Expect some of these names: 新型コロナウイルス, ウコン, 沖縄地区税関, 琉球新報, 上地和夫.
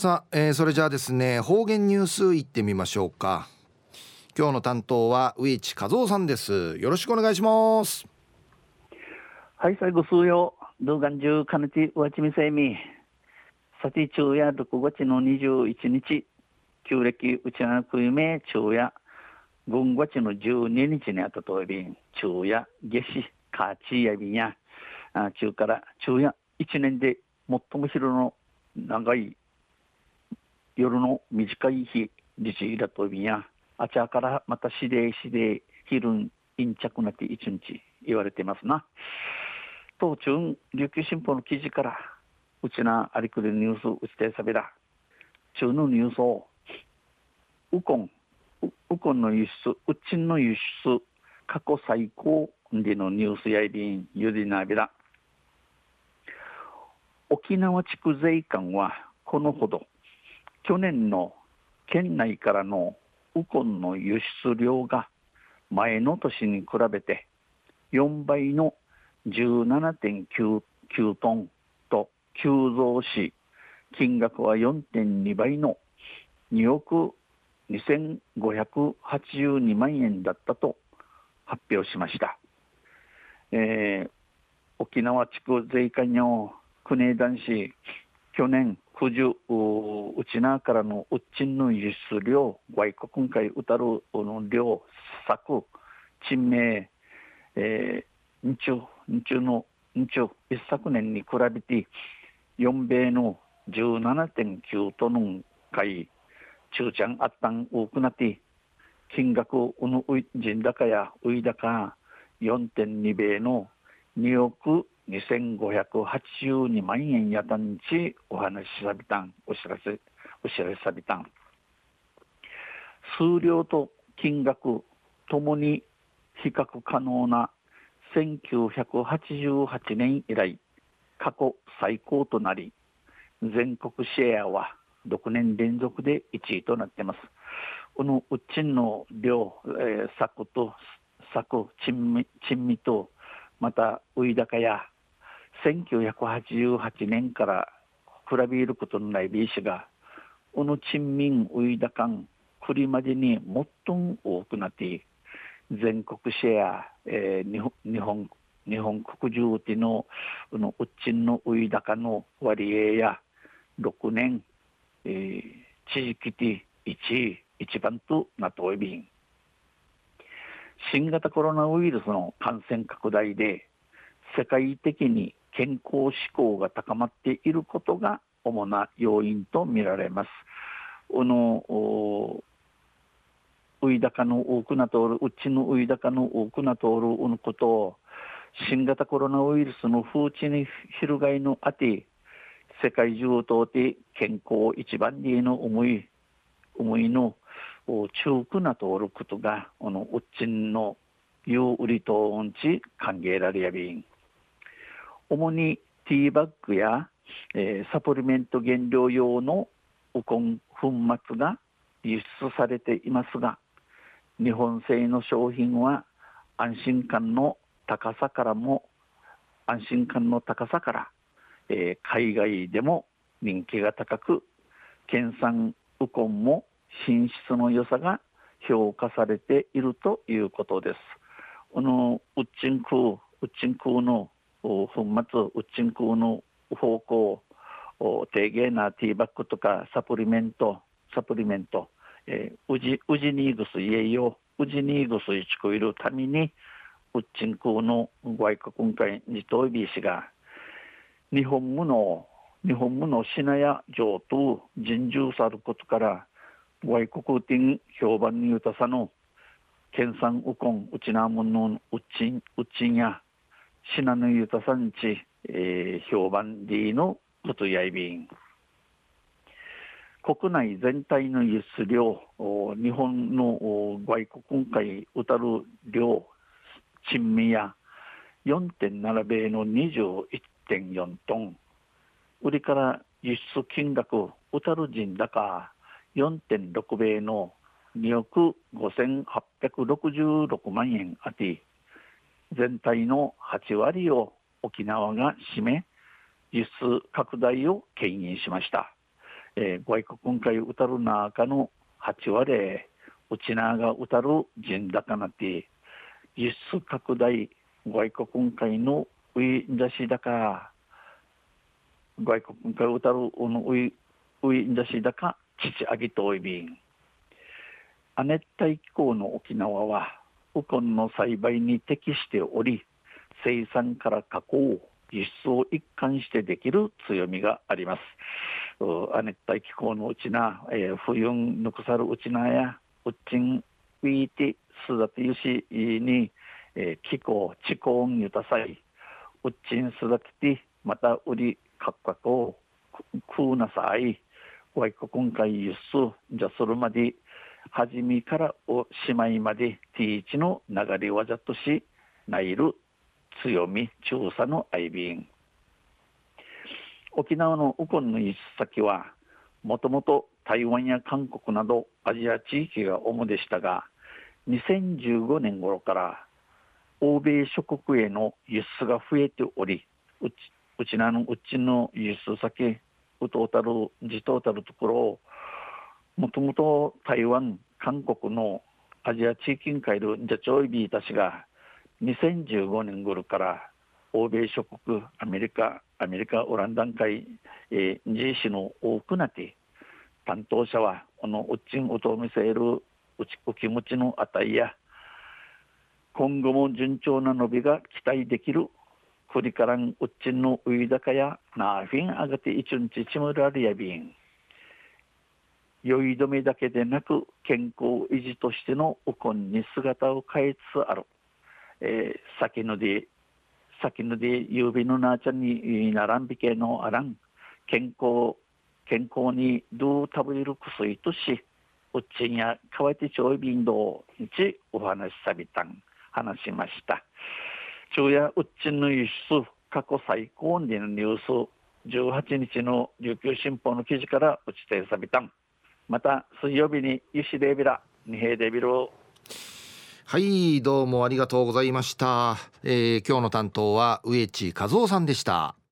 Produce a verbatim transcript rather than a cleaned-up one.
さあ、えー、それじゃあですね、方言ニュースいってみましょうか。今日の担当は上地和夫さんです。よろしくお願いします。はい、最後数曜道元中かねちうわちみせいみさて昼夜ろくがつのにじゅういちにち旧暦うちなくゆめ昼夜ごがつのじゅうににちにあたといびん昼夜夏至かちやびんや中から昼夜いちねんで最も昼の長い夜の短い日日時だとびんやあちゃからまたしでしで昼んいんちゃくなって一日言われてますな。当中琉球新報の記事からうちなありくりニュースうちてさびら中のニュースをウコンウコンの輸出うちんの輸出過去最高でのニュースやいびんゆりなびら沖縄地区税関はこのほど去年の県内からのウコンの輸出量が前の年に比べてよんばいの じゅうななてんきゅうきゅう トンと急増し金額は よんてんに 倍のにおくにせんごひゃくはちじゅうにまんえんだったと発表しました。えー、沖縄地区税関の国枝市去年きゅうじゅううちなからのうっちんの輸出量外国海うたるの量作賃名えー、日中の日中一昨年に比べてよんべいの じゅうななてんきゅう トン海中ちゃんあったん多くなって金額をうい人高やうい高 よんてんに 米のにおくにせんごひゃくはちじゅうにまんえんやたんちお話しさびたんお知らせお知らせさびたん数量と金額ともに比較可能なせんきゅうひゃくはちじゅうはちねん以来過去最高となり全国シェアはろくねん連続でいちいとなっています。このうちの量、えー、作と作珍味とまたうい高やせんきゅうひゃくはちじゅうはちねんから比べることのないビーシがこの珍味うい高んくりまでにもっと多くなって全国シェア、えー、日本日本国中でのうっちんのうい高の割合やろくねん、えー、地域でいちい一番となっておいびん。新型コロナウイルスの感染拡大で世界的に健康志向が高まっていることが主な要因と見られます。このういだかの多くなとおるうちのういだかの多くなとおるうのことを新型コロナウイルスの風知に広がりのあて世界中を通って健康一番での思い思いの中くなとおることがこのうちのゆううりとうんち歓迎られやびん主にティーバッグや、えー、サプリメント原料用のウコン粉末が輸出されていますが日本製の商品は安心感の高さからも安心感の高さから、えー、海外でも人気が高く県産ウコンも品質の良さが評価されているということです。このウッチンクウッチンクウの粉末ウッチンクウの方向低減なティーバッグとかサプリメントサプリメント、えー、ウジウジニーグス栄養ウジニーグスイチクイルためにウッチンクの外国海にといびしが日本無の日本無のシナヤ上と人獣さることから外国人評判に豊さの県産ウコンウチナモンのウッチンウッチンやシナの豊さんち、えー、評判 D のことやいびん国内全体の輸出量、日本の外国海うたる量、珍味や よんてんなな 米の にじゅういってんよん トン、売りから輸出金額うたる人高 よんてんろく 米のにおくごせんはっぴゃくろくじゅうろくまんえんあて、全体のはちわりを沖縄が占め、輸出拡大を牽引しました。えー、外国会うたる中のはちわりうちながうたる人だかなって輸出拡大外国会のういんだしだか外国会うたるうのういんだしだかちちあぎといびん亜熱帯気候の沖縄はウコンの栽培に適しており生産から加工輸出を一貫してできる強みがあります。亜熱帯気候のうちな、えー、冬んぬくさるうちなやうちんういてすだてゆしに、えー、気候地候んゆたさいうちんすだきてまたうりかっかこくうなさい外国海輸出じゃそれまではじめからおしまいまでティーチの流れわざとしないる強み調査のアイビン沖縄のウコンの輸出先はもともと台湾や韓国などアジア地域が主でしたがにせんじゅうごねん頃から欧米諸国への輸出が増えておりうち、うちなのうちの輸出先うとうたるじとうたるところをもともと台湾韓国のアジア地域に帰るジャチョイビーたちがにせんじゅうごねん頃から欧米諸国アメリカアメリカオランダン会自身の多くなて担当者はこのうちんうとう見せるうちお気持ちの値や今後も順調な伸びが期待できるクリカランウッチンのウイダカやナーフィンアガティイチュンチチムラリアビン酔い止めだけでなく健康維持としてのウコンに姿を変えつつある、えー、先ので先のでゆうびのなあちゃんにならんびけのあらん健康健康にどう食べる薬としウッチンや乾いてちょいびんどうにちお話しさびたん話しました。中夜うっちんの輸出過去最高にのニュースじゅうはちにちの琉球新報の記事からうちてさびたんまた水曜日にゆしでびらにへいでびろ。はいどうもありがとうございました、えー、今日の担当は植地和夫さんでした。